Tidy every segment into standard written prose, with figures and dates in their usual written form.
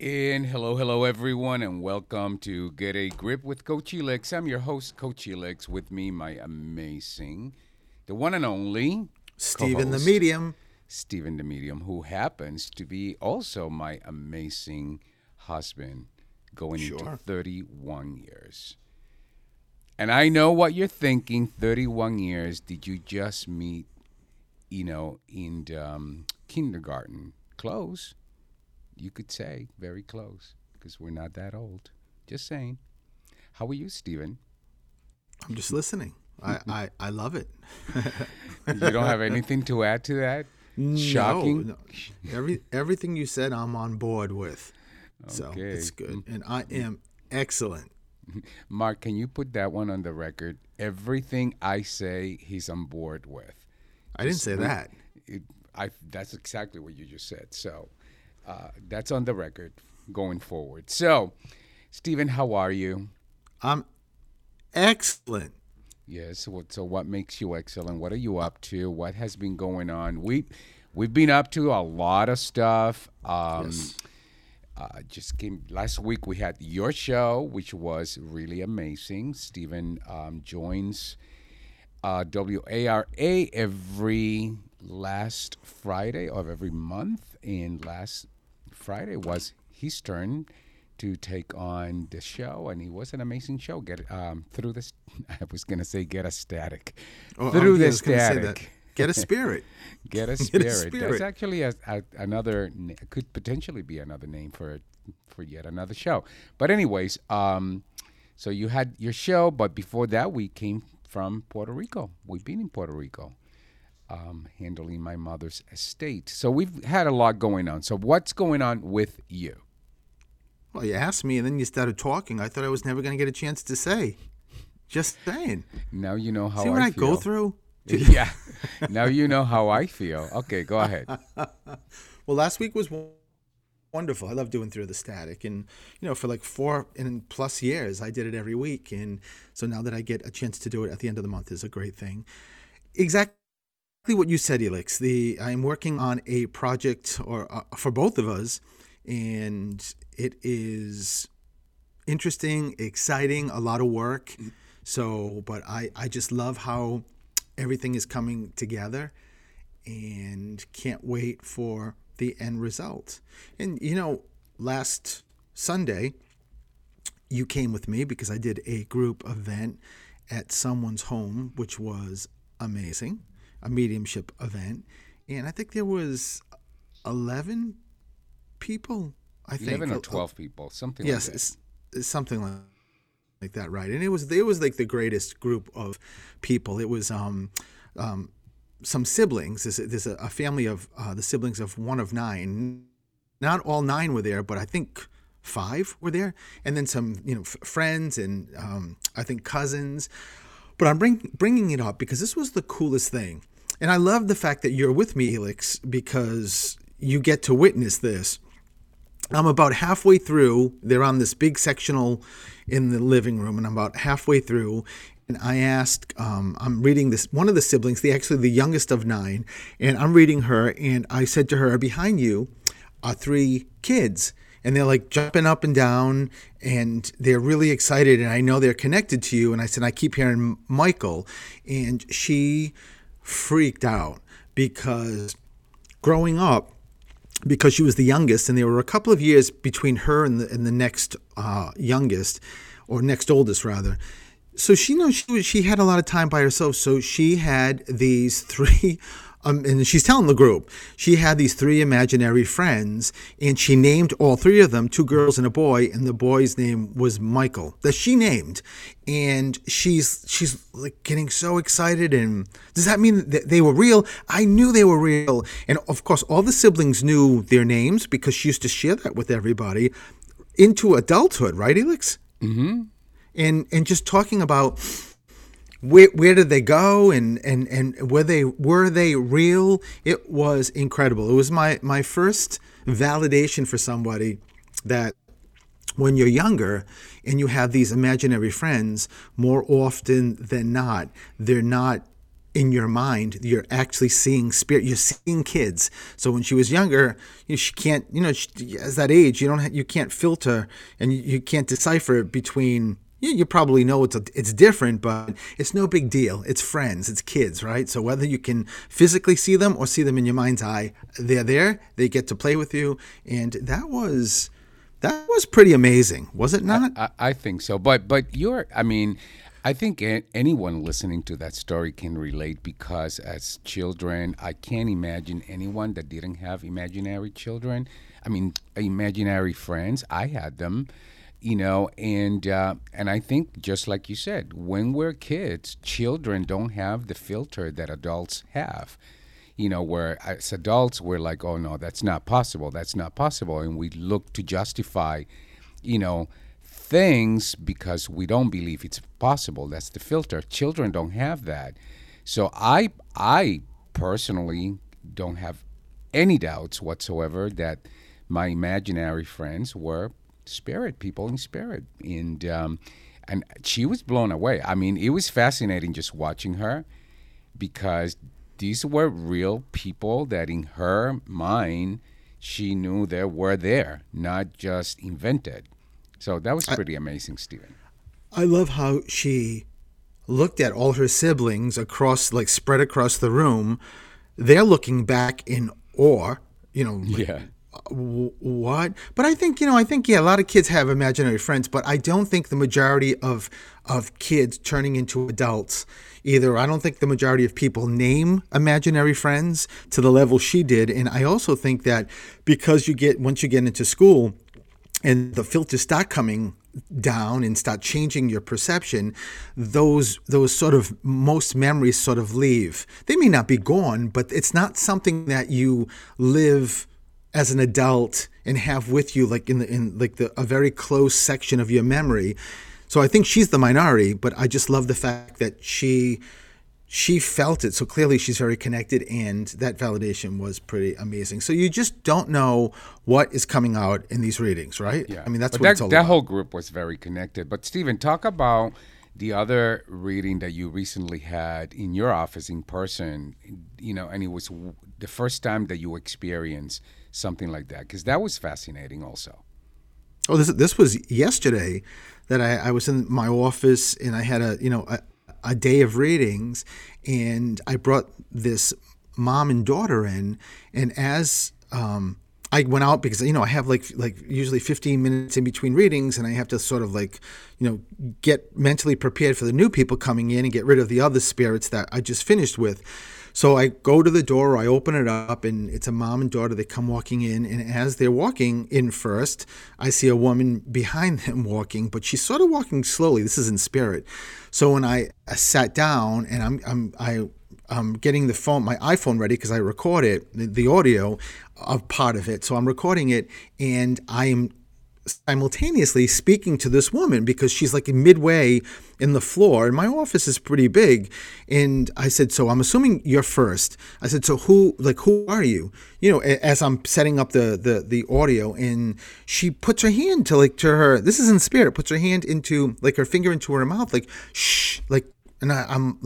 And hello everyone, and welcome to Get a Grip with Coach Elix. I'm your host, Coach Elix. With me, my amazing, the one and only Stephen the Medium. Stephen the Medium, who happens to be also my amazing husband, going into 31 years. And I know what you're thinking. 31 years. Did you just meet, in kindergarten? Close. You could say very close, because we're not that old. Just saying. How are you, Stephen? I'm just listening. I love it. You don't have anything to add to that? Shocking? No. Everything you said, I'm on board with. Okay. So it's good. And I am excellent. Mark, can you put that one on the record? Everything I say, he's on board with. I didn't say that. That's exactly what you just said. So. That's on the record going forward. So, Stephen, how are you? I'm excellent. Yes. So what makes you excellent? What are you up to? What has been going on? We've been up to a lot of stuff. Yes. Last week we had your show, which was really amazing. Stephen joins WARA every last Friday of every month. And last Friday was his turn to take on the show, and it was an amazing show. Get a spirit. Get a spirit. That's actually another could potentially be another name for yet another show. But anyways, so you had your show, but before that we came from Puerto Rico. We've been in Puerto Rico. Handling my mother's estate. So we've had a lot going on. So what's going on with you? Well, you asked me and then you started talking. I thought I was never going to get a chance to say. Just saying. Now you know how I feel. See what I go through? Yeah. Now you know how I feel. Okay, go ahead. Well, last week was wonderful. I love doing Through the Static. And, for like 4+ years, I did it every week. And so now that I get a chance to do it at the end of the month is a great thing. Exactly. What you said, Elix. I'm working on a project for both of us, and it is interesting, exciting, a lot of work. So, but I just love how everything is coming together and can't wait for the end result. And, last Sunday, you came with me because I did a group event at someone's home, which was amazing. A mediumship event, and I think there was 11 people. 11 or 12 people, something like that. Yes, something like that, right? And it was like the greatest group of people. It was some siblings. There's a family of the siblings of one of 9. Not all 9 were there, but I think 5 were there, and then some friends and I think cousins. But I'm bringing it up because this was the coolest thing. And I love the fact that you're with me, Elix, because you get to witness this. I'm about halfway through. They're on this big sectional in the living room, and I'm about halfway through. And I asked, I'm reading this, one of the siblings, the youngest of 9, and I'm reading her, and I said to her, behind you are 3 kids. And they're like jumping up and down, and they're really excited, and I know they're connected to you. And I said, I keep hearing Michael. And she freaked out because growing up, because she was the youngest, and there were a couple of years between her and the next youngest, or next oldest rather. So she knows she had a lot of time by herself. So she had these 3 and she's telling the group, she had these 3 imaginary friends, and she named all 3 of them, 2 girls and a boy, and the boy's name was Michael, that she named. And she's like getting so excited, and does that mean that they were real? I knew they were real. And of course, all the siblings knew their names because she used to share that with everybody into adulthood, right, Elix? Mm-hmm. And just talking about... Where did they go, and were they real? It was incredible. It was my first validation for somebody that when you're younger and you have these imaginary friends, more often than not, they're not in your mind, you're actually seeing spirit. You're seeing kids. So when she was younger, she can't, as that age, you can't filter and you can't decipher between. You probably know it's different, but it's no big deal. It's friends, it's kids, right? So whether you can physically see them or see them in your mind's eye, they're there. They get to play with you, and that was pretty amazing, was it not? I think so. But I think anyone listening to that story can relate, because as children, I can't imagine anyone that didn't have imaginary children. I mean, imaginary friends. I had them. And I think, just like you said, when we're kids, children don't have the filter that adults have, where as adults, we're like, oh, no, that's not possible. And we look to justify, things because we don't believe it's possible. That's the filter. Children don't have that. So I personally don't have any doubts whatsoever that my imaginary friends were spirit people in spirit, and she was blown away. I mean, it was fascinating just watching her, because these were real people that in her mind she knew they were there, not just invented. So that was pretty amazing, Stephen. I love how she looked at all her siblings spread across the room. They're looking back in awe, yeah. What? But I think, a lot of kids have imaginary friends, but I don't think the majority of kids turning into adults either. I don't think the majority of people name imaginary friends to the level she did. And I also think that because once you get into school and the filters start coming down and start changing your perception, those sort of most memories sort of leave. They may not be gone, but it's not something that you live as an adult and have with you, like in a very close section of your memory. So I think she's the minority, but I just love the fact that she felt it. So clearly she's very connected, and that validation was pretty amazing. So you just don't know what is coming out in these readings, right? Yeah. I mean, that's what it's all about. That whole group was very connected. But Stephen, talk about the other reading that you recently had in your office in person, and it was the first time that you experienced something like that, because that was fascinating also. Oh, this was yesterday that I was in my office, and I had a day of readings, and I brought this mom and daughter in, and as I went out, because I have like usually 15 minutes in between readings, and I have to sort of get mentally prepared for the new people coming in and get rid of the other spirits that I just finished with. So I go to the door, I open it up, and it's a mom and daughter. They come walking in, and as they're walking in first, I see a woman behind them walking, but she's sort of walking slowly. This is in spirit. So when I sat down, and I'm getting the phone, my iPhone ready, because I record it, the audio of part of it. So I'm recording it, and I am simultaneously speaking to this woman, because she's like midway in the floor, and my office is pretty big. And I said, so I'm assuming you're first. I said, so who are you? As I'm setting up the audio, and she puts her hand to her, this is in spirit, puts her hand into her finger into her mouth, shh, and I'm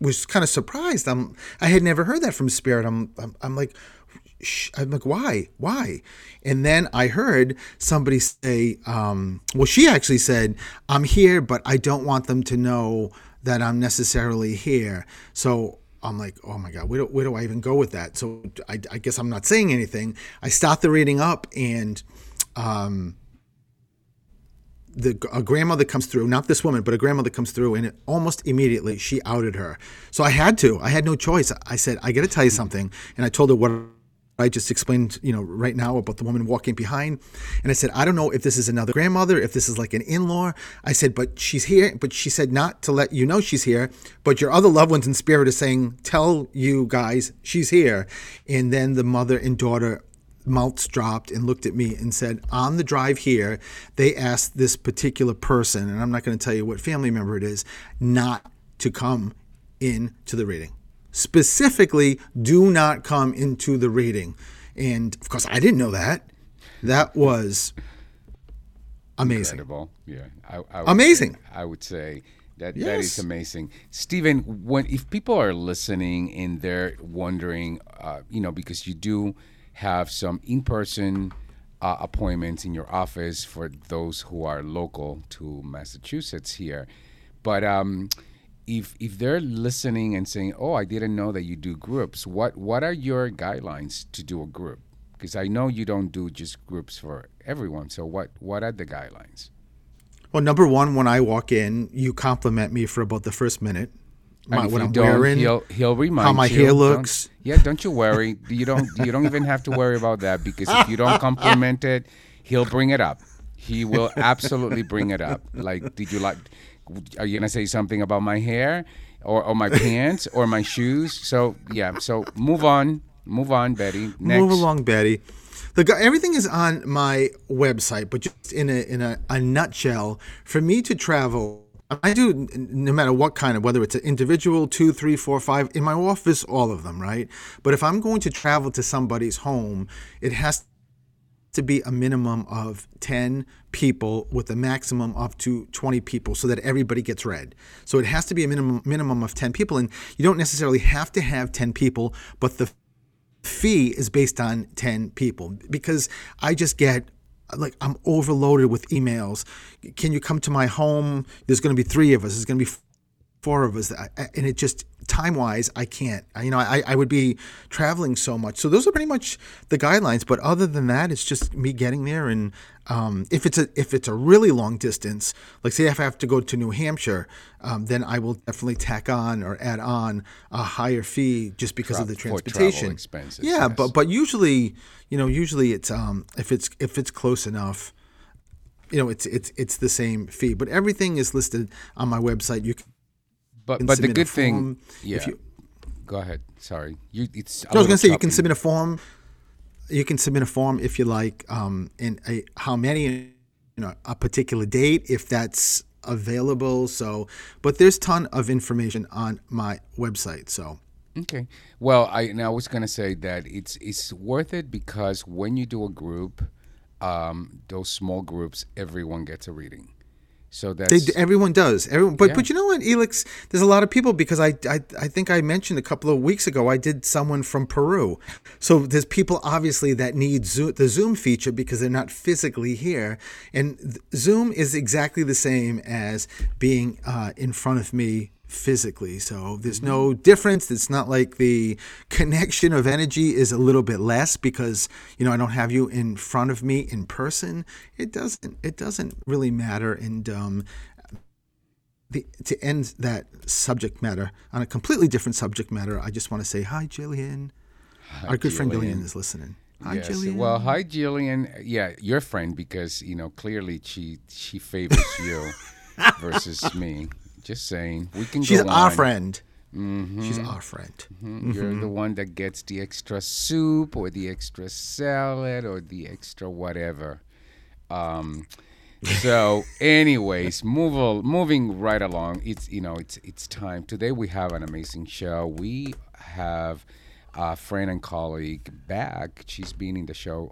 was kind of surprised. I had never heard that from spirit. I'm like, why? And then I heard somebody say, she actually said, I'm here, but I don't want them to know that I'm necessarily here. So I'm like, oh my God, where do I even go with that? So I guess I'm not saying anything. I start the reading up, and a grandmother comes through, not this woman, but a grandmother comes through, and almost immediately she outed her. So I had no choice. I said, I got to tell you something. And I told her what I just explained, right now about the woman walking behind. And I said, I don't know if this is another grandmother, if this is like an in-law. I said, but she's here. But she said not to let you know she's here. But your other loved ones in spirit are saying, tell you guys she's here. And then the mother and daughter mouths dropped and looked at me and said, on the drive here, they asked this particular person, and I'm not going to tell you what family member it is, not to come into the reading. Specifically, do not come into the reading. And of course, I didn't know that. That was amazing. Incredible. Yeah. I would amazing. I would say That is amazing. Stephen, if people are listening and they're wondering, because you do have some in-person appointments in your office for those who are local to Massachusetts here. But if they're listening and saying, oh, I didn't know that you do groups, what are your guidelines to do a group? Because I know you don't do just groups for everyone. So what are the guidelines? Well, number one, when I walk in, you compliment me for about the first minute. What I'm wearing, he'll remind you. How my hair looks. Don't you worry. You don't even have to worry about that, because if you don't compliment it, he'll bring it up. He will absolutely bring it up. Like, are you gonna say something about my hair or my pants or my shoes? So move on, Betty. Next. Move along, Betty. Everything is on my website, but just in a nutshell, for me to travel, I do no matter what kind of, whether it's an individual, 2, 3, 4, 5, in my office, all of them, right? But if I'm going to travel to somebody's home, it has to be a minimum of 10 people with a maximum up to 20 people so that everybody gets read. So it has to be a minimum of 10 people, and you don't necessarily have to have 10 people, but the fee is based on 10 people, because I just get like I'm overloaded with emails. Can you come to my home? There's going to be 3 of us. There's going to be 4 of us. And it just time-wise, I can't. I would be traveling so much. So those are pretty much the guidelines. But other than that, it's just me getting there. And if it's a really long distance, like say if I have to go to New Hampshire, then I will definitely tack on or add on a higher fee just because of the transportation expenses. Yeah, yes. but usually it's if it's close enough, it's the same fee. But everything is listed on my website. You can. But the good thing, go ahead. Sorry, I was going to say you can submit a form. You can submit a form if you like, how many, a particular date if that's available. So, but there's ton of information on my website. So okay, well, I was going to say that it's worth it, because when you do a group, those small groups, everyone gets a reading. So everyone does. But you know what, Elix? There's a lot of people, because I think I mentioned a couple of weeks ago I did someone from Peru. So there's people obviously that need the Zoom feature because they're not physically here. And Zoom is exactly the same as being in front of me physically. So there's no difference. It's not like the connection of energy is a little bit less because, I don't have you in front of me in person. It doesn't really matter. And to end that subject matter on a completely different subject matter, I just want to say hi, Jillian. Our good friend Jillian is listening. Hi, yes. Jillian. Well, hi, Jillian. Yeah, your friend, because, clearly she favors you versus me. Just saying, we can go on. She's our friend. Mm-hmm. She's our friend. Mm-hmm. You're the one that gets the extra soup or the extra salad or the extra whatever. So, anyways, moving right along. It's time. Today we have an amazing show. We have a friend and colleague back. She's been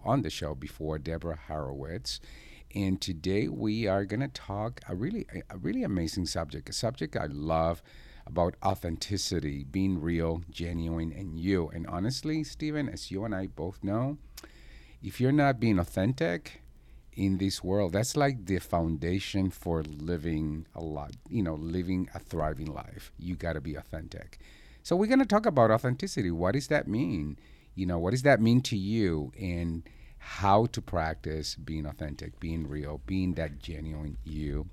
on the show before, Deborah Horowitz. And today we are going to talk a really amazing subject, a subject I love, about authenticity, being real, genuine, and you. And honestly, Stephen, as you and I both know, if you're not being authentic in this world, that's like the foundation for living a thriving life. You got to be authentic. So we're going to talk about authenticity. What does that mean? What does that mean to you? And how to practice being authentic, being real, being that genuine you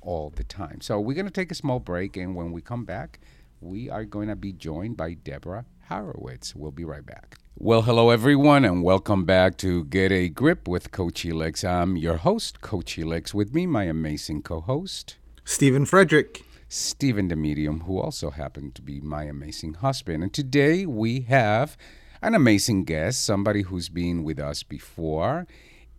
all the time. So we're going to take a small break, and when we come back, we are going to be joined by Deborah Horowitz. We'll be right back. Well, hello, everyone, and welcome back to Get a Grip with Coach Elix. I'm your host, Coach Elix. With me, my amazing co-host, Stephen Frederick. Stephen the Medium, who also happened to be my amazing husband. And today we have an amazing guest, somebody who's been with us before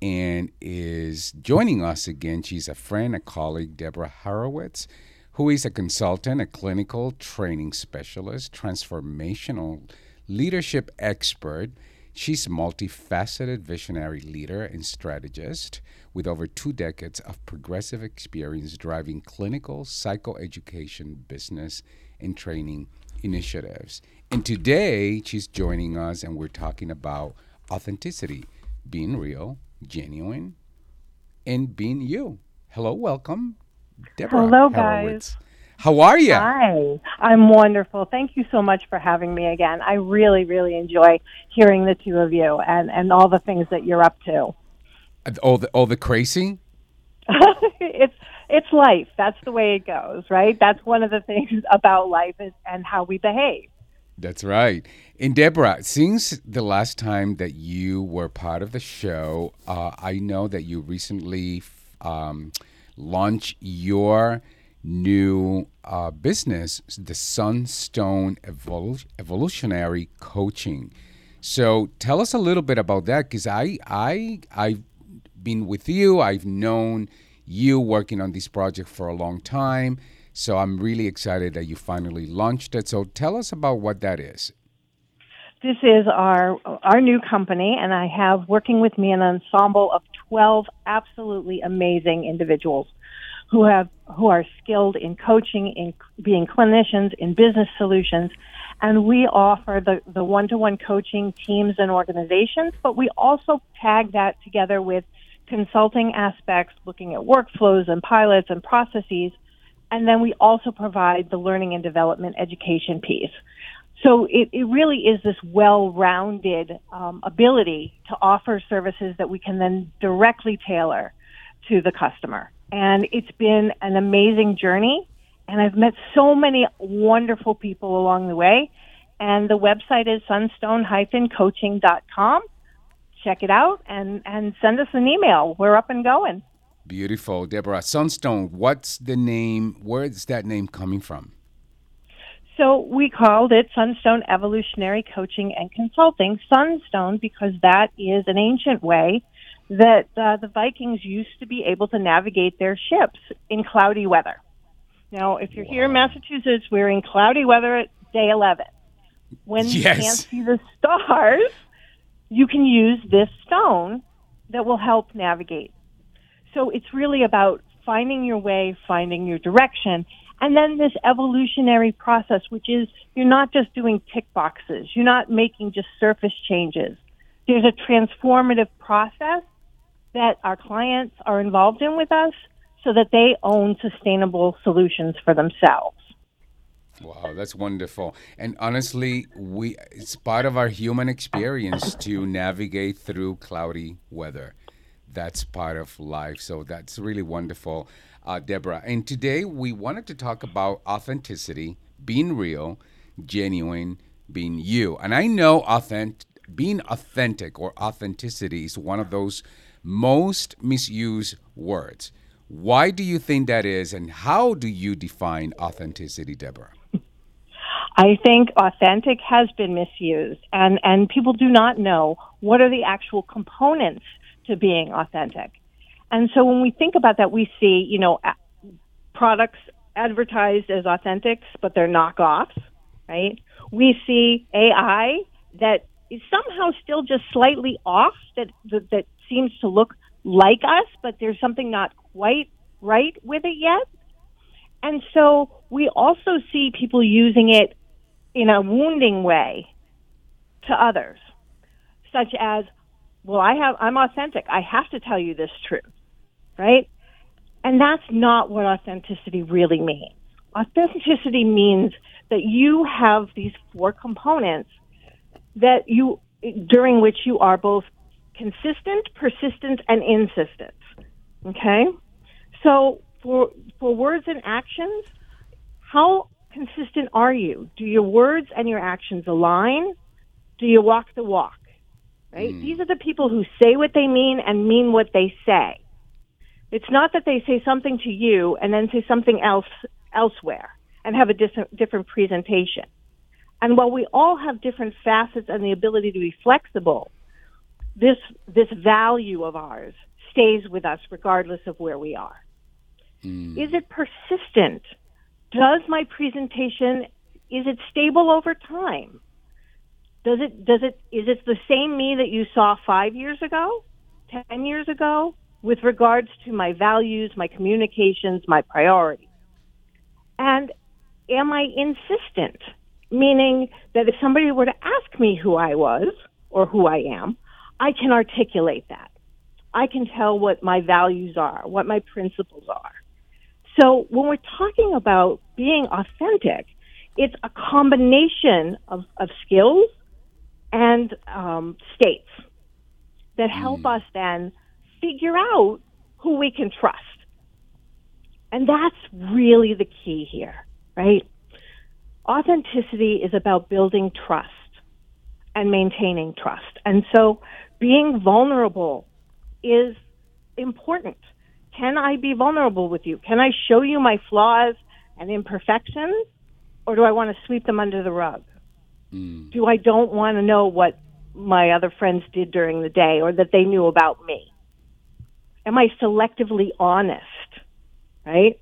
and is joining us again. She's a friend, a colleague, Deborah Horowitz, who is a consultant, a clinical training specialist, transformational leadership expert. She's a multifaceted visionary leader and strategist with over 2 decades of progressive experience driving clinical psychoeducation, business, and training initiatives. And today, she's joining us, and we're talking about authenticity, being real, genuine, and being you. Hello, welcome, Deborah. Hello, Horowitz. Guys. How are you? Hi, I'm wonderful. Thank you so much for having me again. I really, really enjoy hearing the two of you and all the things that you're up to. All the crazy? It's life. That's the way it goes, right? That's one of the things about life is, and how we behave. That's right. And Deborah, since the last time that you were part of the show, I know that you recently launched your new business, the Sunstone Evolutionary Coaching. So tell us a little bit about that, because I've been with you. I've known you working on this project for a long time. So I'm really excited that you finally launched it. So tell us about what that is. This is our new company, and I have working with me an ensemble of 12 absolutely amazing individuals who are skilled in coaching, in being clinicians, in business solutions. And we offer the one-to-one coaching teams and organizations, but we also tag that together with consulting aspects, looking at workflows and pilots and processes. And then we also provide the learning and development education piece. So it really is this well-rounded ability to offer services that we can then directly tailor to the customer. And it's been an amazing journey, and I've met so many wonderful people along the way. And the website is sunstone-coaching.com. Check it out and send us an email. We're up and going. Beautiful. Deborah, Sunstone, what's the name? Where's that name coming from? So we called it Sunstone Evolutionary Coaching and Consulting. Sunstone, because that is an ancient way that the Vikings used to be able to navigate their ships in cloudy weather. Now, if you're here in Massachusetts, we're in cloudy weather at day 11. When you can't see the stars, you can use this stone that will help navigate. So it's really about finding your way, finding your direction, and then this evolutionary process, which is you're not just doing tick boxes. You're not making just surface changes. There's a transformative process that our clients are involved in with us so that they own sustainable solutions for themselves. Wow, that's wonderful. And honestly, it's part of our human experience to navigate through cloudy weather. That's part of life. So that's really wonderful, Deborah. And today we wanted to talk about authenticity, being real, genuine, being you. And I know being authentic or authenticity is one of those most misused words. Why do you think that is, and how do you define authenticity, Deborah? I think authentic has been misused, and people do not know what are the actual components to being authentic. And so when we think about that, we see, products advertised as authentics, but they're knockoffs, right? We see AI that is somehow still just slightly off, that seems to look like us, but there's something not quite right with it yet. And so we also see people using it in a wounding way to others, such as, well, I'm authentic. I have to tell you this truth, right? And that's not what authenticity really means. Authenticity means that you have these 4 components that during which you are both consistent, persistent, and insistent. Okay? So for words and actions, how consistent are you? Do your words and your actions align? Do you walk the walk? Right? Mm. These are the people who say what they mean and mean what they say. It's not that they say something to you and then say something else elsewhere and have a different presentation. And while we all have different facets and the ability to be flexible, this value of ours stays with us regardless of where we are. Mm. Is it persistent? Does my presentation, is it stable over time? Is it the same me that you saw 5 years ago, 10 years ago, with regards to my values, my communications, my priorities? And am I insistent? Meaning that if somebody were to ask me who I was or who I am, I can articulate that. I can tell what my values are, what my principles are. So when we're talking about being authentic, it's a combination of skills and states that help us then figure out who we can trust. And that's really the key here, right? Authenticity is about building trust and maintaining trust. And so being vulnerable is important. Can I be vulnerable with you? Can I show you my flaws and imperfections, or do I want to sweep them under the rug? Do I don't want to know what my other friends did during the day or that they knew about me? Am I selectively honest, right?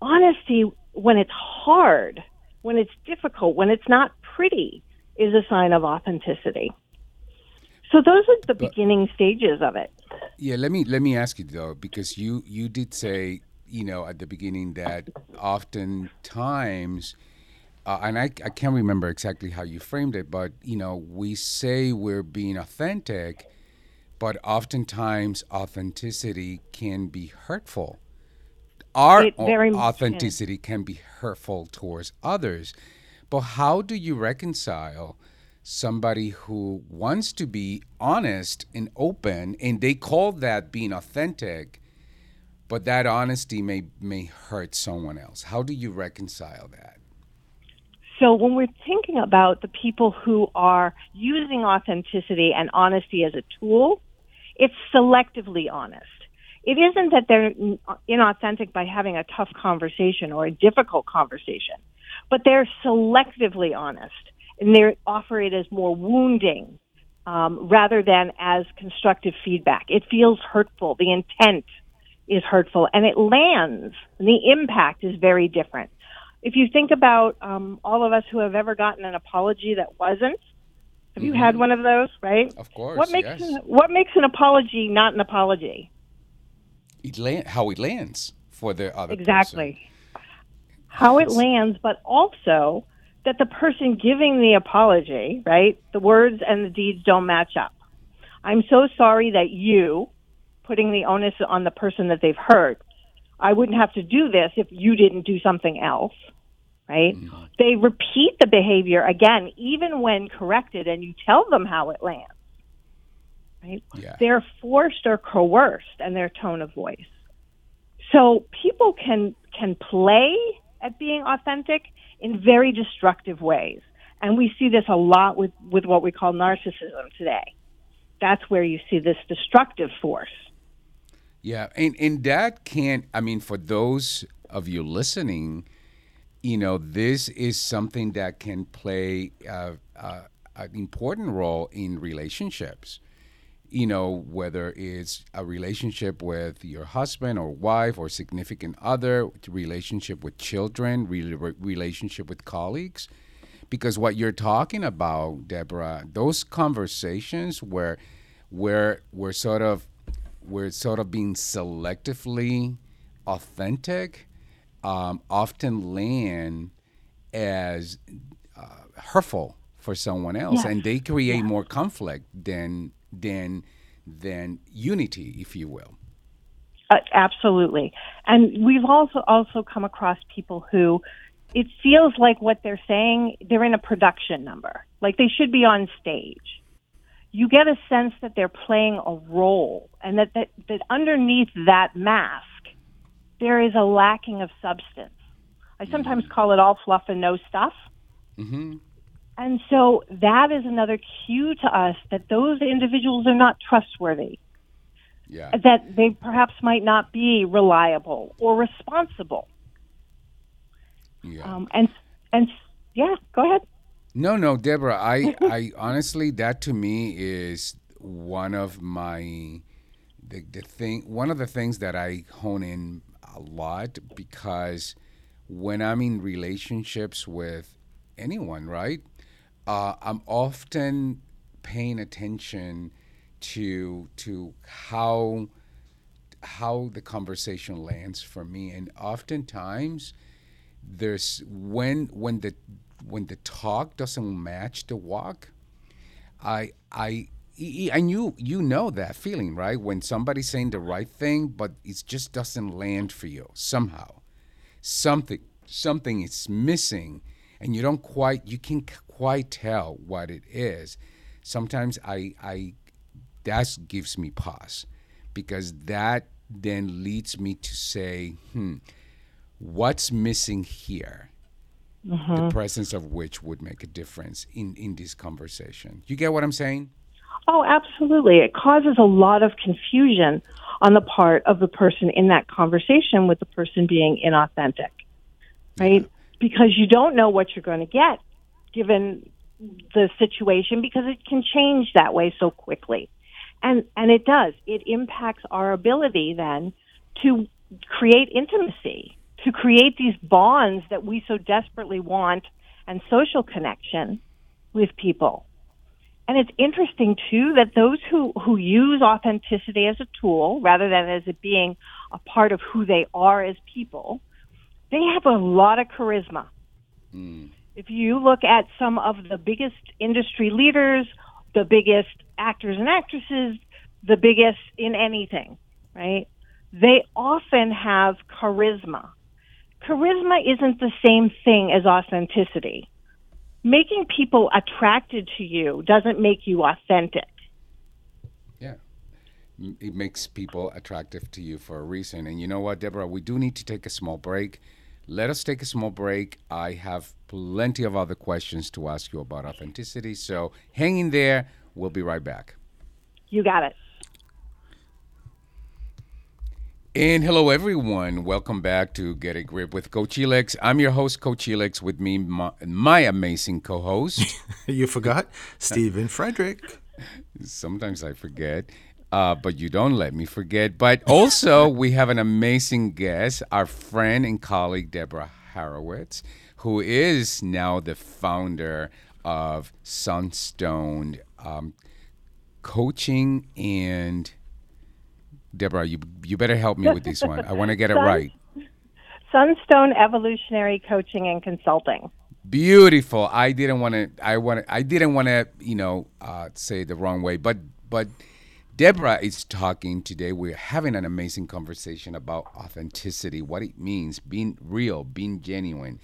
Honesty, when it's hard, when it's difficult, when it's not pretty, is a sign of authenticity. So those are the beginning stages of it. Yeah, let me ask you though, because you did say, you know, at the beginning that oftentimes, and I can't remember exactly how you framed it, but, you know, we say we're being authentic, but oftentimes authenticity can be hurtful. Our authenticity can be hurtful towards others. But how do you reconcile somebody who wants to be honest and open, and they call that being authentic, but that honesty may hurt someone else? How do you reconcile that? So when we're thinking about the people who are using authenticity and honesty as a tool, it's selectively honest. It isn't that they're inauthentic by having a tough conversation or a difficult conversation, but they're selectively honest, and they offer it as more wounding rather than as constructive feedback. It feels hurtful. The intent is hurtful, and it lands, and the impact is very different. If you think about all of us who have ever gotten an apology that wasn't, have you had one of those, right? Of course, what makes an apology not an apology? How it lands for the other person. How it lands, but also that the person giving the apology, right, the words and the deeds don't match up. I'm so sorry that you, putting the onus on the person that they've hurt, I wouldn't have to do this if you didn't do something else, right? Mm-hmm. They repeat the behavior again, even when corrected, and you tell them how it lands. Right? Yeah. They're forced or coerced in their tone of voice. So people can play at being authentic in very destructive ways. And we see this a lot with what we call narcissism today. That's where you see this destructive force. Yeah, and that can't, I mean, for those of you listening, you know, this is something that can play an important role in relationships. You know, whether it's a relationship with your husband or wife or significant other, relationship with children, relationship with colleagues. Because what you're talking about, Deborah, those conversations where we're sort of being selectively authentic often land as hurtful for someone else. Yeah. And they create more conflict than unity, if you will. Absolutely. And we've also come across people who it feels like what they're saying, they're in a production number, like they should be on stage. You get a sense that they're playing a role, and that underneath that mask, there is a lacking of substance. I sometimes call it all fluff and no stuff. Mm-hmm. And so that is another cue to us that those individuals are not trustworthy, that they perhaps might not be reliable or responsible. Yeah. Go ahead. No, Deborah, I honestly, that to me is one of the things that I hone in a lot, because when I'm in relationships with anyone, right? I'm often paying attention to how the conversation lands for me, and oftentimes there's when the talk doesn't match the walk. And you know that feeling, right? When somebody's saying the right thing, but it just doesn't land for you somehow. Something is missing, and you can't quite tell what it is. Sometimes that gives me pause, because that then leads me to say, what's missing here? Mm-hmm. The presence of which would make a difference in this conversation. You get what I'm saying? Oh, absolutely. It causes a lot of confusion on the part of the person in that conversation with the person being inauthentic, right? Yeah. Because you don't know what you're going to get given the situation, because it can change that way so quickly. And it does. It impacts our ability then to create intimacy, to create these bonds that we so desperately want, and social connection with people. And it's interesting, too, that those who use authenticity as a tool rather than as it being a part of who they are as people, they have a lot of charisma. Mm. If you look at some of the biggest industry leaders, the biggest actors and actresses, the biggest in anything, right? They often have charisma. Charisma isn't the same thing as authenticity. Making people attracted to you doesn't make you authentic. Yeah. It makes people attractive to you for a reason. And you know what, Deborah? We do need to take a small break. Let us take a small break. I have plenty of other questions to ask you about authenticity. So hang in there. We'll be right back. You got it. And hello, everyone. Welcome back to Get a Grip with Coach Elix. I'm your host, Coach Elix. With me, my amazing co-host. You forgot? Stephen Frederick. Sometimes I forget, but you don't let me forget. But also, we have an amazing guest, our friend and colleague, Deborah Horowitz, who is now the founder of Sunstone Coaching and... Deborah, you better help me with this one. I want to get it right. Sunstone Evolutionary Coaching and Consulting. Beautiful. I didn't want to. Say it the wrong way. But Deborah is talking today. We're having an amazing conversation about authenticity, what it means, being real, being genuine,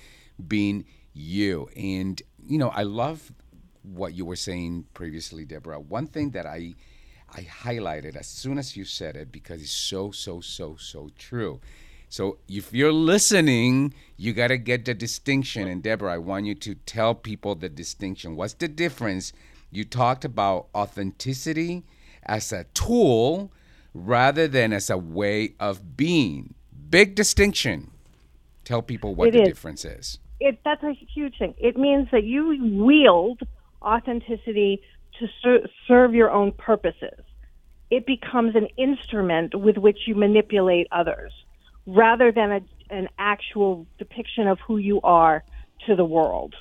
being you. And I love what you were saying previously, Deborah. One thing that I highlighted as soon as you said it, because it's so, so, so, so true. So if you're listening, you got to get the distinction. And Deborah, I want you to tell people the distinction. What's the difference? You talked about authenticity as a tool rather than as a way of being. Big distinction. Tell people what the difference is. That's a huge thing. It means that you wield authenticity to serve your own purposes. It becomes an instrument with which you manipulate others rather than an actual depiction of who you are to the world.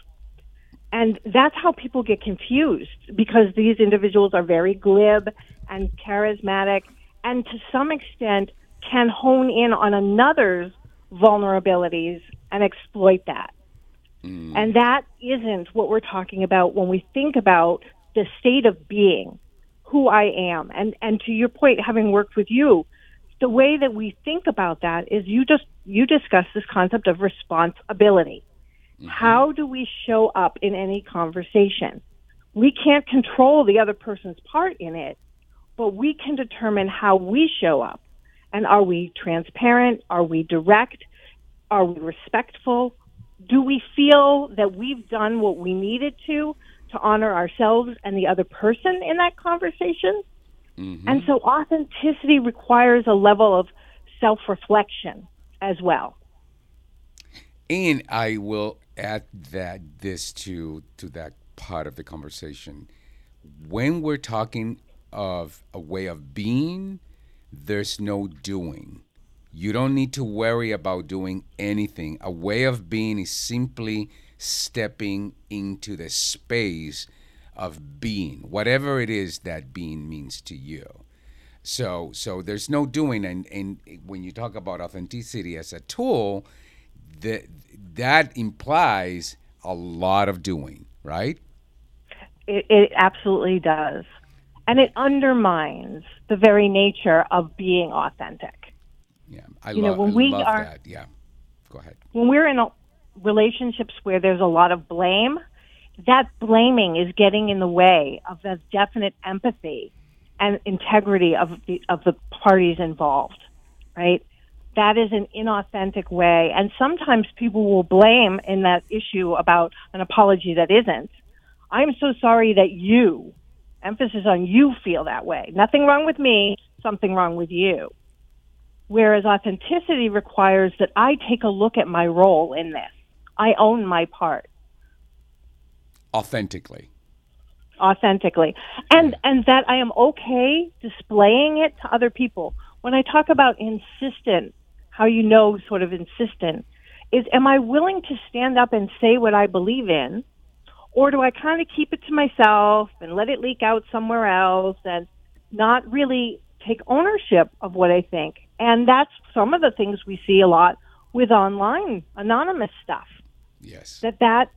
And that's how people get confused, because these individuals are very glib and charismatic, and to some extent can hone in on another's vulnerabilities and exploit that. Mm. And that isn't what we're talking about when we think about the state of being, who I am. And to your point, having worked with you, the way that we think about that is you discuss this concept of responsibility. Mm-hmm. How do we show up in any conversation? We can't control the other person's part in it, but we can determine how we show up. And are we transparent? Are we direct? Are we respectful? Do we feel that we've done what we needed to honor ourselves and the other person in that conversation? Mm-hmm. And so authenticity requires a level of self-reflection as well. And I will add to that part of the conversation. When we're talking of a way of being, there's no doing. You don't need to worry about doing anything. A way of being is simply stepping into the space of being, whatever it is that being means to you. So there's no doing. And when you talk about authenticity as a tool, that implies a lot of doing, right? It absolutely does. And it undermines the very nature of being authentic. Yeah, I love that. Yeah, go ahead. When we're in relationships where there's a lot of blame, that blaming is getting in the way of the definite empathy and integrity of the parties involved, right? That is an inauthentic way. And sometimes people will blame in that issue about an apology that isn't. I'm so sorry that you, emphasis on you, feel that way. Nothing wrong with me, something wrong with you. Whereas authenticity requires that I take a look at my role in this. I own my part. Authentically. And that I am okay displaying it to other people. When I talk about insistent, how you know sort of insistent, is am I willing to stand up and say what I believe in, or do I kind of keep it to myself and let it leak out somewhere else and not really take ownership of what I think? And that's some of the things we see a lot with online anonymous stuff. Yes. That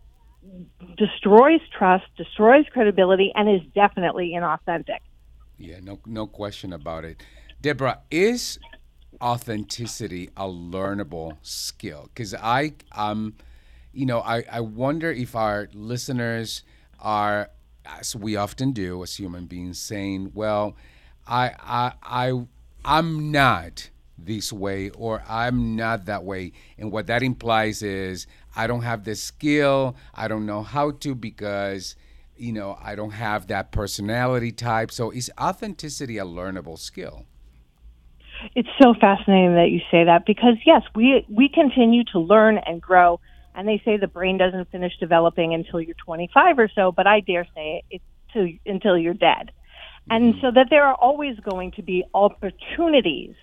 destroys trust, destroys credibility, and is definitely inauthentic. Yeah, no question about it. Deborah, is authenticity a learnable skill? Because I wonder if our listeners are, as we often do as human beings, saying, well, I'm not this way, or I'm not that way. And what that implies is I don't have the skill, I don't know how to, because I don't have that personality type. So is authenticity a learnable skill? It's so fascinating that you say that, because yes, we continue to learn and grow, and they say the brain doesn't finish developing until you're 25 or so, but I dare say it's until you're dead. And so that there are always going to be opportunities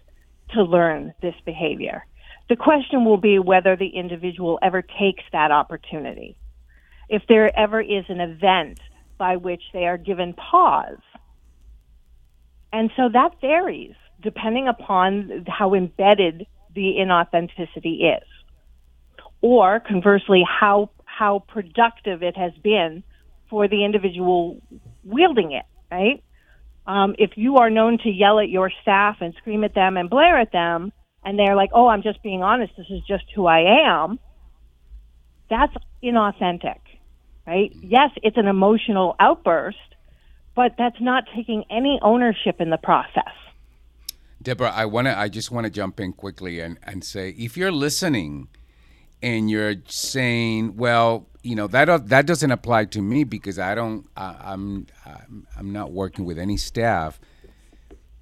to learn this behavior. The question will be whether the individual ever takes that opportunity. If there ever is an event by which they are given pause. And so that varies depending upon how embedded the inauthenticity is, or conversely, how productive it has been for the individual wielding it, right? If you are known to yell at your staff and scream at them and blare at them, and they're like, oh, I'm just being honest, this is just who I am, that's inauthentic, right? Yes, it's an emotional outburst, but that's not taking any ownership in the process. Deborah, I just want to jump in quickly and say, if you're listening and you're saying, well, that doesn't apply to me because I'm not working with any staff,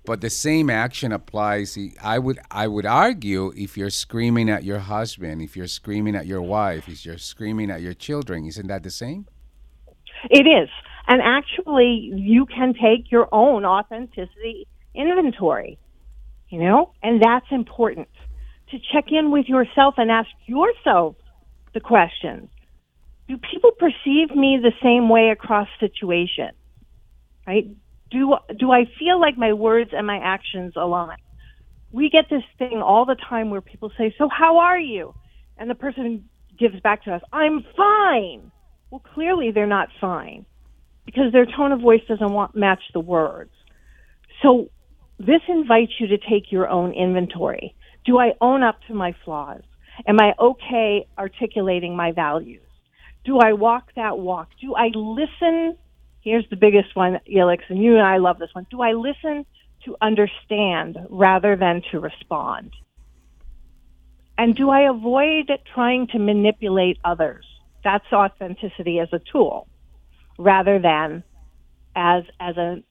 but the same action applies. I would argue, if you're screaming at your husband, if you're screaming at your wife, if you're screaming at your children, isn't that the same? It is. And actually, you can take your own authenticity inventory, and that's important, to check in with yourself and ask yourself the question. Do people perceive me the same way across situations, right? Do I feel like my words and my actions align? We get this thing all the time where people say, so how are you? And the person gives back to us, I'm fine. Well, clearly they're not fine, because their tone of voice doesn't match the words. So this invites you to take your own inventory. Do I own up to my flaws? Am I okay articulating my values? Do I walk that walk? Do I listen? Here's the biggest one, Elix, and you and I love this one. Do I listen to understand rather than to respond? And do I avoid trying to manipulate others? That's authenticity as a tool rather than as a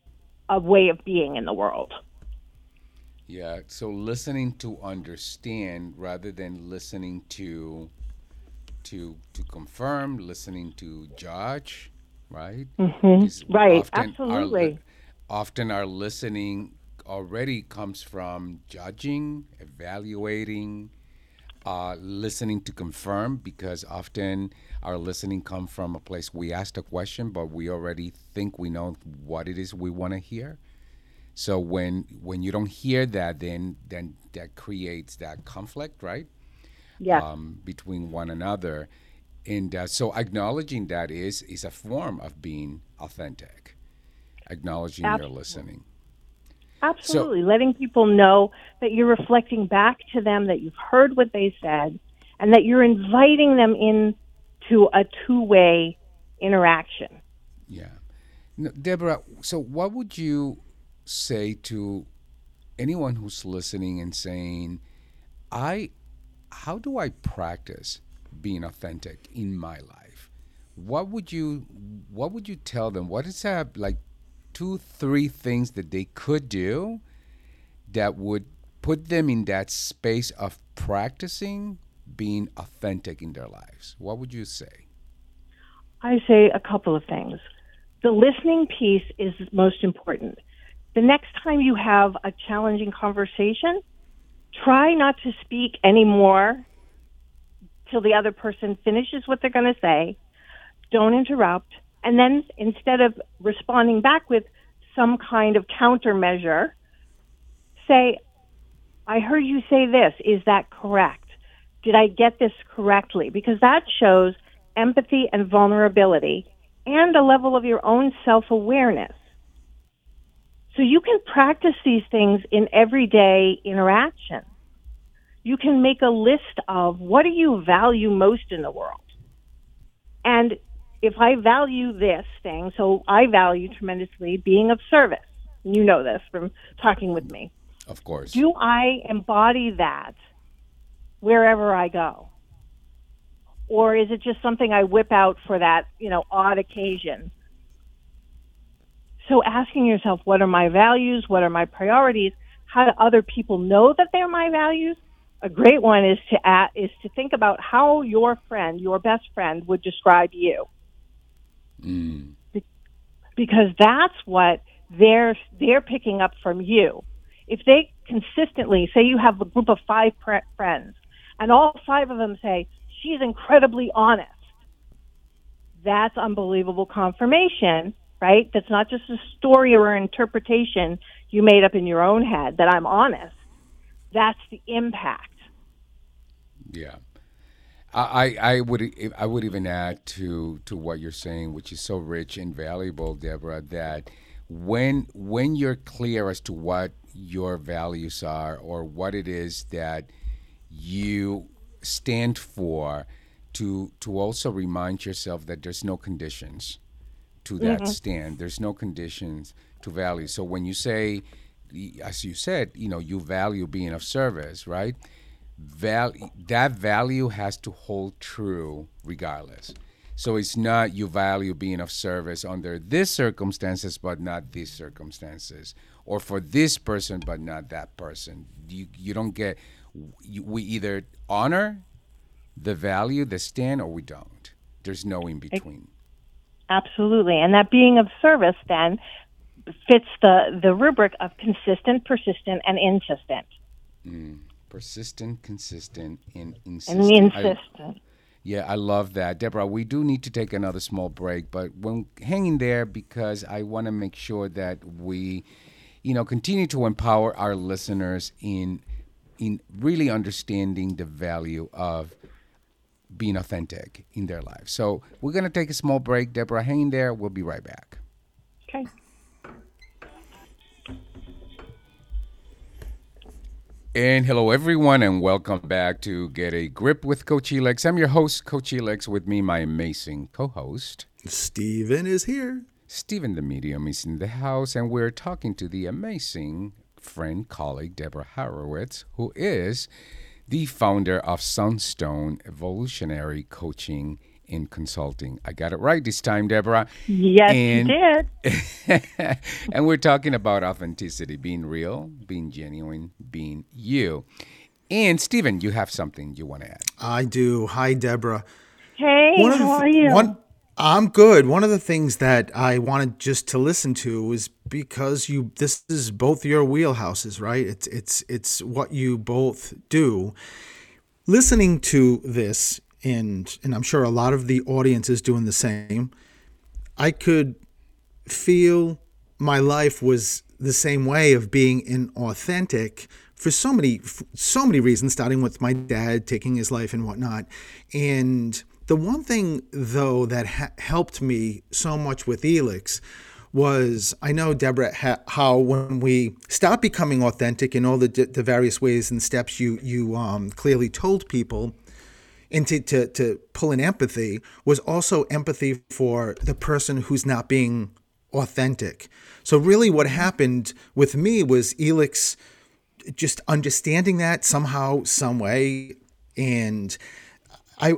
way of being in the world. Yeah, so listening to understand rather than listening to confirm, listening to judge, right? Mm-hmm. Right, absolutely. Often our listening already comes from judging, evaluating, Listening to confirm, because often our listening comes from a place we asked a question, but we already think we know what it is we want to hear. So when you don't hear that, then that creates that conflict, right? Yeah. Between one another. And so acknowledging that is a form of being authentic, acknowledging your listening. Absolutely. So, letting people know that you're reflecting back to them, that you've heard what they said, and that you're inviting them into a two-way interaction. Yeah. Now, Deborah, so what would you say to anyone who's listening and saying, how do I practice being authentic in my life? What would you tell them? What is that, like, 2-3 things that they could do that would put them in that space of practicing being authentic in their lives? What would you say? I say a couple of things. The listening piece is most important. The next time you have a challenging conversation, try not to speak anymore till the other person finishes what they're going to say. Don't interrupt. And then instead of responding back with some kind of countermeasure, say, I heard you say this. Is that correct? Did I get this correctly? Because that shows empathy and vulnerability and a level of your own self-awareness. So you can practice these things in everyday interaction. You can make a list of what do you value most in the world? And if I value this thing, so I value tremendously being of service. You know this from talking with me. Of course. Do I embody that wherever I go? Or is it just something I whip out for that, odd occasion? So asking yourself, what are my values? What are my priorities? How do other people know that they're my values? A great one is to think about how your best friend, would describe you. Mm. Because that's what they're picking up from you. If they consistently, say you have a group of 5 friends, and all 5 of them say, she's incredibly honest, that's unbelievable confirmation, right? That's not just a story or interpretation you made up in your own head, that I'm honest. That's the impact. Yeah. I would even add to what you're saying, which is so rich and valuable, Deborah, that when you're clear as to what your values are or what it is that you stand for, to also remind yourself that there's no conditions to that stand. There's no conditions to value. So when you say, as you said, you value being of service, right? That value has to hold true regardless. So it's not you value being of service under these circumstances, but not these circumstances, or for this person, but not that person. You don't get, we either honor the value, the stand, or we don't. There's no in between. Absolutely. And that being of service then fits the rubric of consistent, persistent, and insistent. Mm. Persistent, consistent, and insistent. I love that. Deborah, we do need to take another small break, but when hanging there, because I want to make sure that we, continue to empower our listeners in really understanding the value of being authentic in their lives. So we're going to take a small break. Deborah, hang in there. We'll be right back. Okay. And hello, everyone, and welcome back to Get a Grip with Coach Elix. I'm your host, Coach Elix. With me, my amazing co-host, Stephen is here. Stephen the Medium is in the house, and we're talking to the amazing friend, colleague, Deborah Horowitz, who is the founder of Sunstone Evolutionary Coaching in Consulting. I got it right this time, Deborah. Yes, you did. And we're talking about authenticity, being real, being genuine, being you. And Stephen, you have something you want to add. I do. Hi, Deborah. Hey, how are you? I'm good. One of the things that I wanted just to listen to was, because this is both your wheelhouses, right? It's what you both do. listening to this, and I'm sure a lot of the audience is doing the same, I could feel my life was the same way of being inauthentic for so many reasons, starting with my dad taking his life and whatnot. And the one thing, though, that helped me so much with Elix was, I know, Deborah, how when we stop becoming authentic in all the various ways and steps you clearly told people, and to pull in empathy was also empathy for the person who's not being authentic. So really what happened with me was Elix just understanding that somehow, some way, and I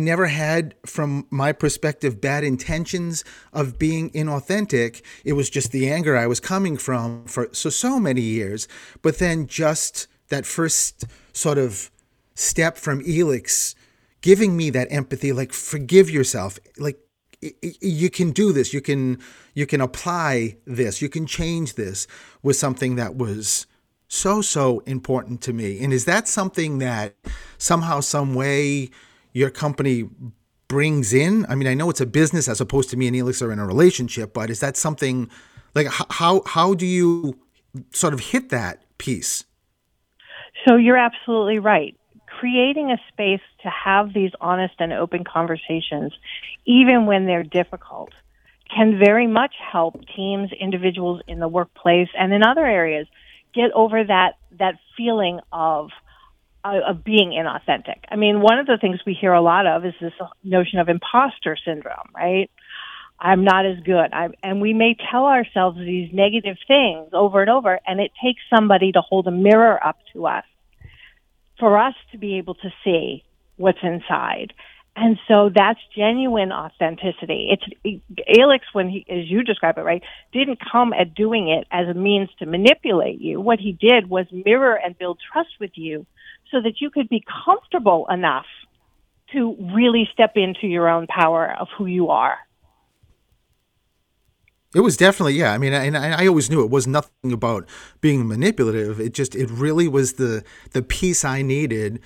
never had, from my perspective, bad intentions of being inauthentic. It was just the anger I was coming from for so many years. But then just that first sort of step from Elix giving me that empathy, like, forgive yourself, like, you can do this, you can apply this, you can change this, was something that was so important to me. And is that something that somehow, some way your company brings in? I mean, I know it's a business as opposed to me and Elix are in a relationship, but is that something, like, how do you sort of hit that piece? So you're absolutely right. Creating a space to have these honest and open conversations, even when they're difficult, can very much help teams, individuals in the workplace and in other areas get over that feeling of being inauthentic. I mean, one of the things we hear a lot of is this notion of imposter syndrome, right? I'm not as good. And we may tell ourselves these negative things over and over, and it takes somebody to hold a mirror up to us for us to be able to see what's inside. And so that's genuine authenticity. Elix, when he, as you describe it, right, didn't come at doing it as a means to manipulate you. What he did was mirror and build trust with you so that you could be comfortable enough to really step into your own power of who you are. It was definitely, yeah. I mean, and I always knew it was nothing about being manipulative. It just, it really was the piece I needed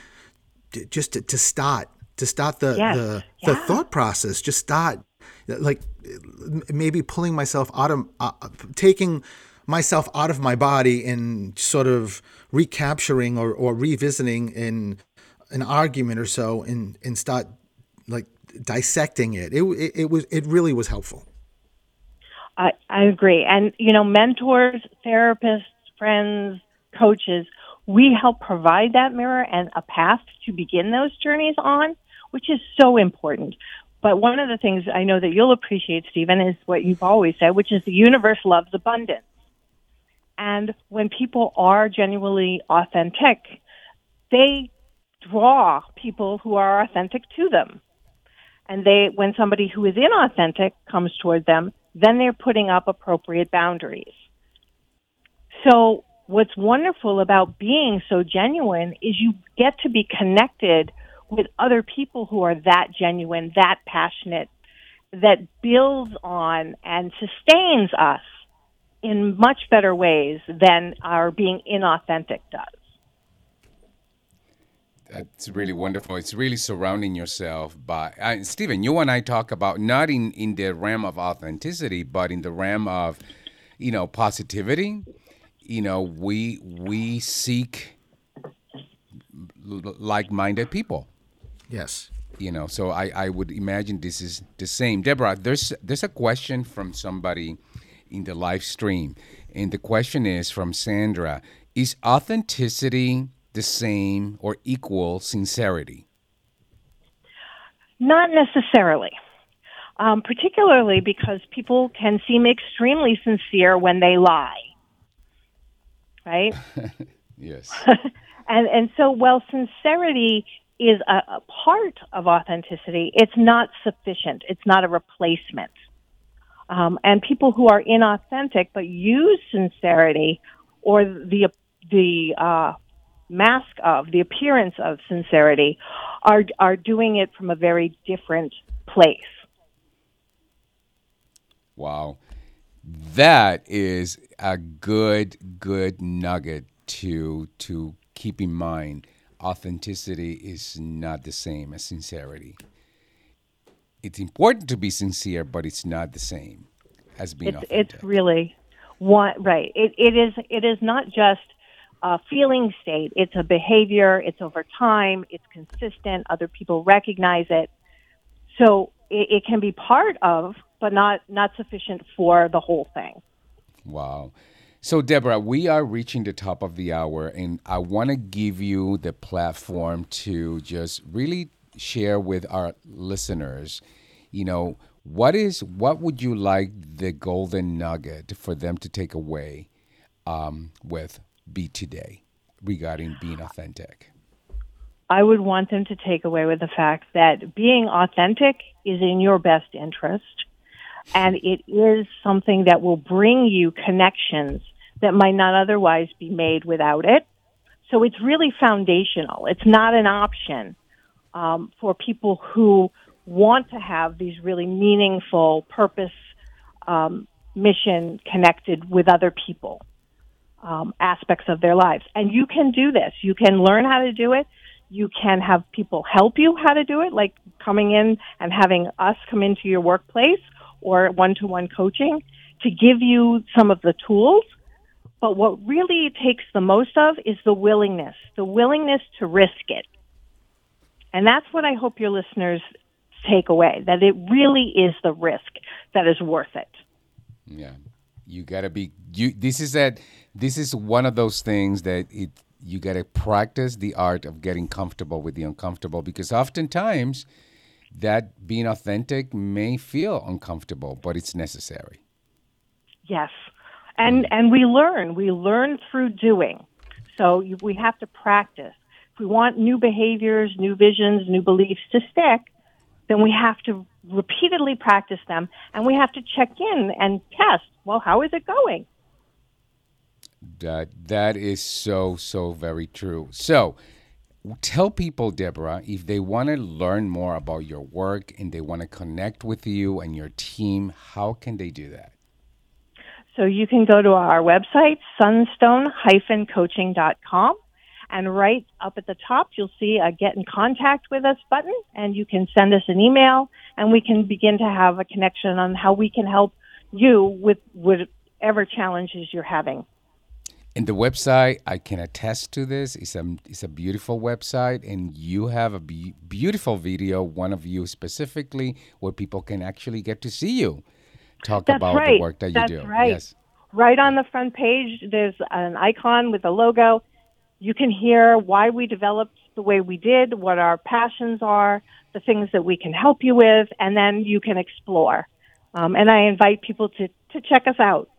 just to start the thought process, just start, like, maybe pulling myself out of, taking myself out of my body and sort of recapturing or revisiting in an argument or so and start, like, dissecting it. It really was helpful. I agree. And, you know, mentors, therapists, friends, coaches, we help provide that mirror and a path to begin those journeys on, which is so important. But one of the things I know that you'll appreciate, Stephen, is what you've always said, which is the universe loves abundance. And when people are genuinely authentic, they draw people who are authentic to them. And when somebody who is inauthentic comes toward them, then they're putting up appropriate boundaries. So what's wonderful about being so genuine is you get to be connected with other people who are that genuine, that passionate, that builds on and sustains us in much better ways than our being inauthentic does. That's really wonderful. It's really surrounding yourself by... Stephen, you and I talk about not in the realm of authenticity, but in the realm of, you know, positivity. You know, we seek like-minded people. Yes. You know, so I would imagine this is the same. Deborah, there's a question from somebody in the live stream, and the question is from Sandra. Is authenticity the same or equal sincerity? Not necessarily, particularly because people can seem extremely sincere when they lie, right? Yes. And so while sincerity is a part of authenticity, it's not sufficient. It's not a replacement. And people who are inauthentic but use sincerity or the mask of, the appearance of sincerity, are doing it from a very different place. Wow. That is a good nugget to keep in mind. authenticity is not the same as sincerity. It's important to be sincere, but it's not the same as being authentic. It's really one, right. It is not just a feeling state. It's a behavior. It's over time. It's consistent. Other people recognize it. So it can be part of, but not sufficient for the whole thing. Wow. So, Deborah, we are reaching the top of the hour, and I want to give you the platform to just really share with our listeners, you know, what would you like the golden nugget for them to take away with Be Today regarding being authentic? I would want them to take away with the fact that being authentic is in your best interest. And it is something that will bring you connections that might not otherwise be made without it. So it's really foundational. It's not an option for people who want to have these really meaningful purpose, mission connected with other people, aspects of their lives. And you can do this. You can learn how to do it. You can have people help you how to do it, like coming in and having us come into your workplace, or one-to-one coaching to give you some of the tools. But what really takes the most of is the willingness to risk it. And that's what I hope your listeners take away, that it really is the risk that is worth it. Yeah. You got to be, this is one of those things that you got to practice the art of getting comfortable with the uncomfortable, because oftentimes that being authentic may feel uncomfortable, but it's necessary. Yes. And we learn through doing. So we have to practice. If we want new behaviors, new visions, new beliefs to stick, then we have to repeatedly practice them, and we have to check in and test, well, how is it going? That is so, so very true. So, tell people, Deborah, if they want to learn more about your work and they want to connect with you and your team, how can they do that? So you can go to our website, sunstone-coaching.com, and right up at the top, you'll see a Get in Contact with Us button, and you can send us an email, and we can begin to have a connection on how we can help you with whatever challenges you're having. And the website, I can attest to this, it's a beautiful website, and you have a beautiful video, one of you specifically, where people can actually get to see you talk the work that you do. That's right. Yes. Right on the front page, there's an icon with a logo. You can hear why we developed the way we did, what our passions are, the things that we can help you with, and then you can explore. And I invite people to check us out.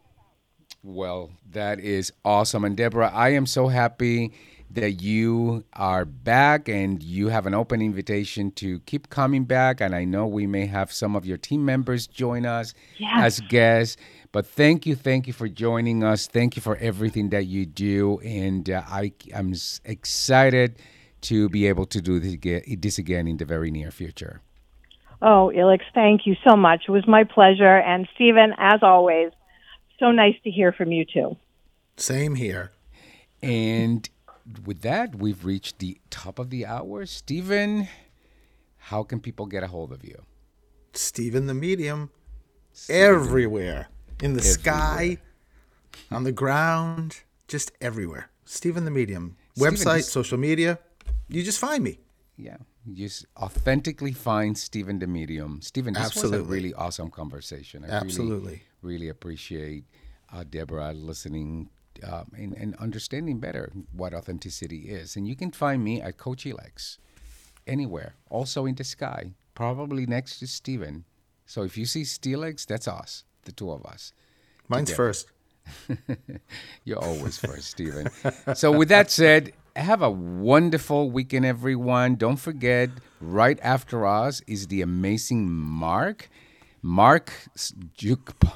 Well, that is awesome. And Deborah, I am so happy that you are back and you have an open invitation to keep coming back. And I know we may have some of your team members join us as guests. But thank you for joining us. Thank you for everything that you do. And I'm excited to be able to do this again in the very near future. Oh, Elix, thank you so much. It was my pleasure. And Stephen, as always, so nice to hear from you, too. Same here. And with that, we've reached the top of the hour. Stephen, how can people get a hold of you? Stephen the Medium. Stephen. Everywhere. In the sky, on the ground, just everywhere. Stephen the Medium. Website, social media. You just find me. Yeah. You just authentically find Stephen the Medium. Stephen, this was a really awesome conversation. I really appreciate Deborah listening and understanding better what authenticity is. And you can find me at Coach Elix anywhere, also in the sky, probably next to Stephen. So if you see Steelix, that's us, the two of us. Mine's first. You're always first, Stephen. So with that said, have a wonderful weekend, everyone. Don't forget, right after us is the amazing Mark. Mark's Jukebox.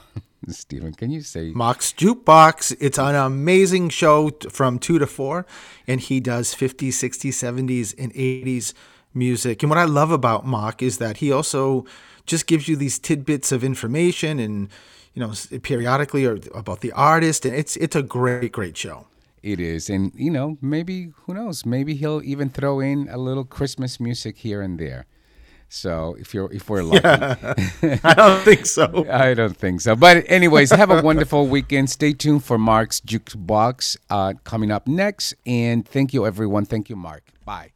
Stephen, can you say? Mark's Jukebox. It's an amazing show from 2 to 4, and he does 50s, 60s, 70s, and 80s music. And what I love about Mark is that he also just gives you these tidbits of information and, you know, periodically or about the artist. And it's a great, great show. it is. And, you know, maybe, who knows, maybe he'll even throw in a little Christmas music here and there. So if we're lucky. Yeah, I don't think so. I don't think so. But anyways, have a wonderful weekend. Stay tuned for Mark's Jukebox coming up next. And thank you, everyone. Thank you, Mark. Bye.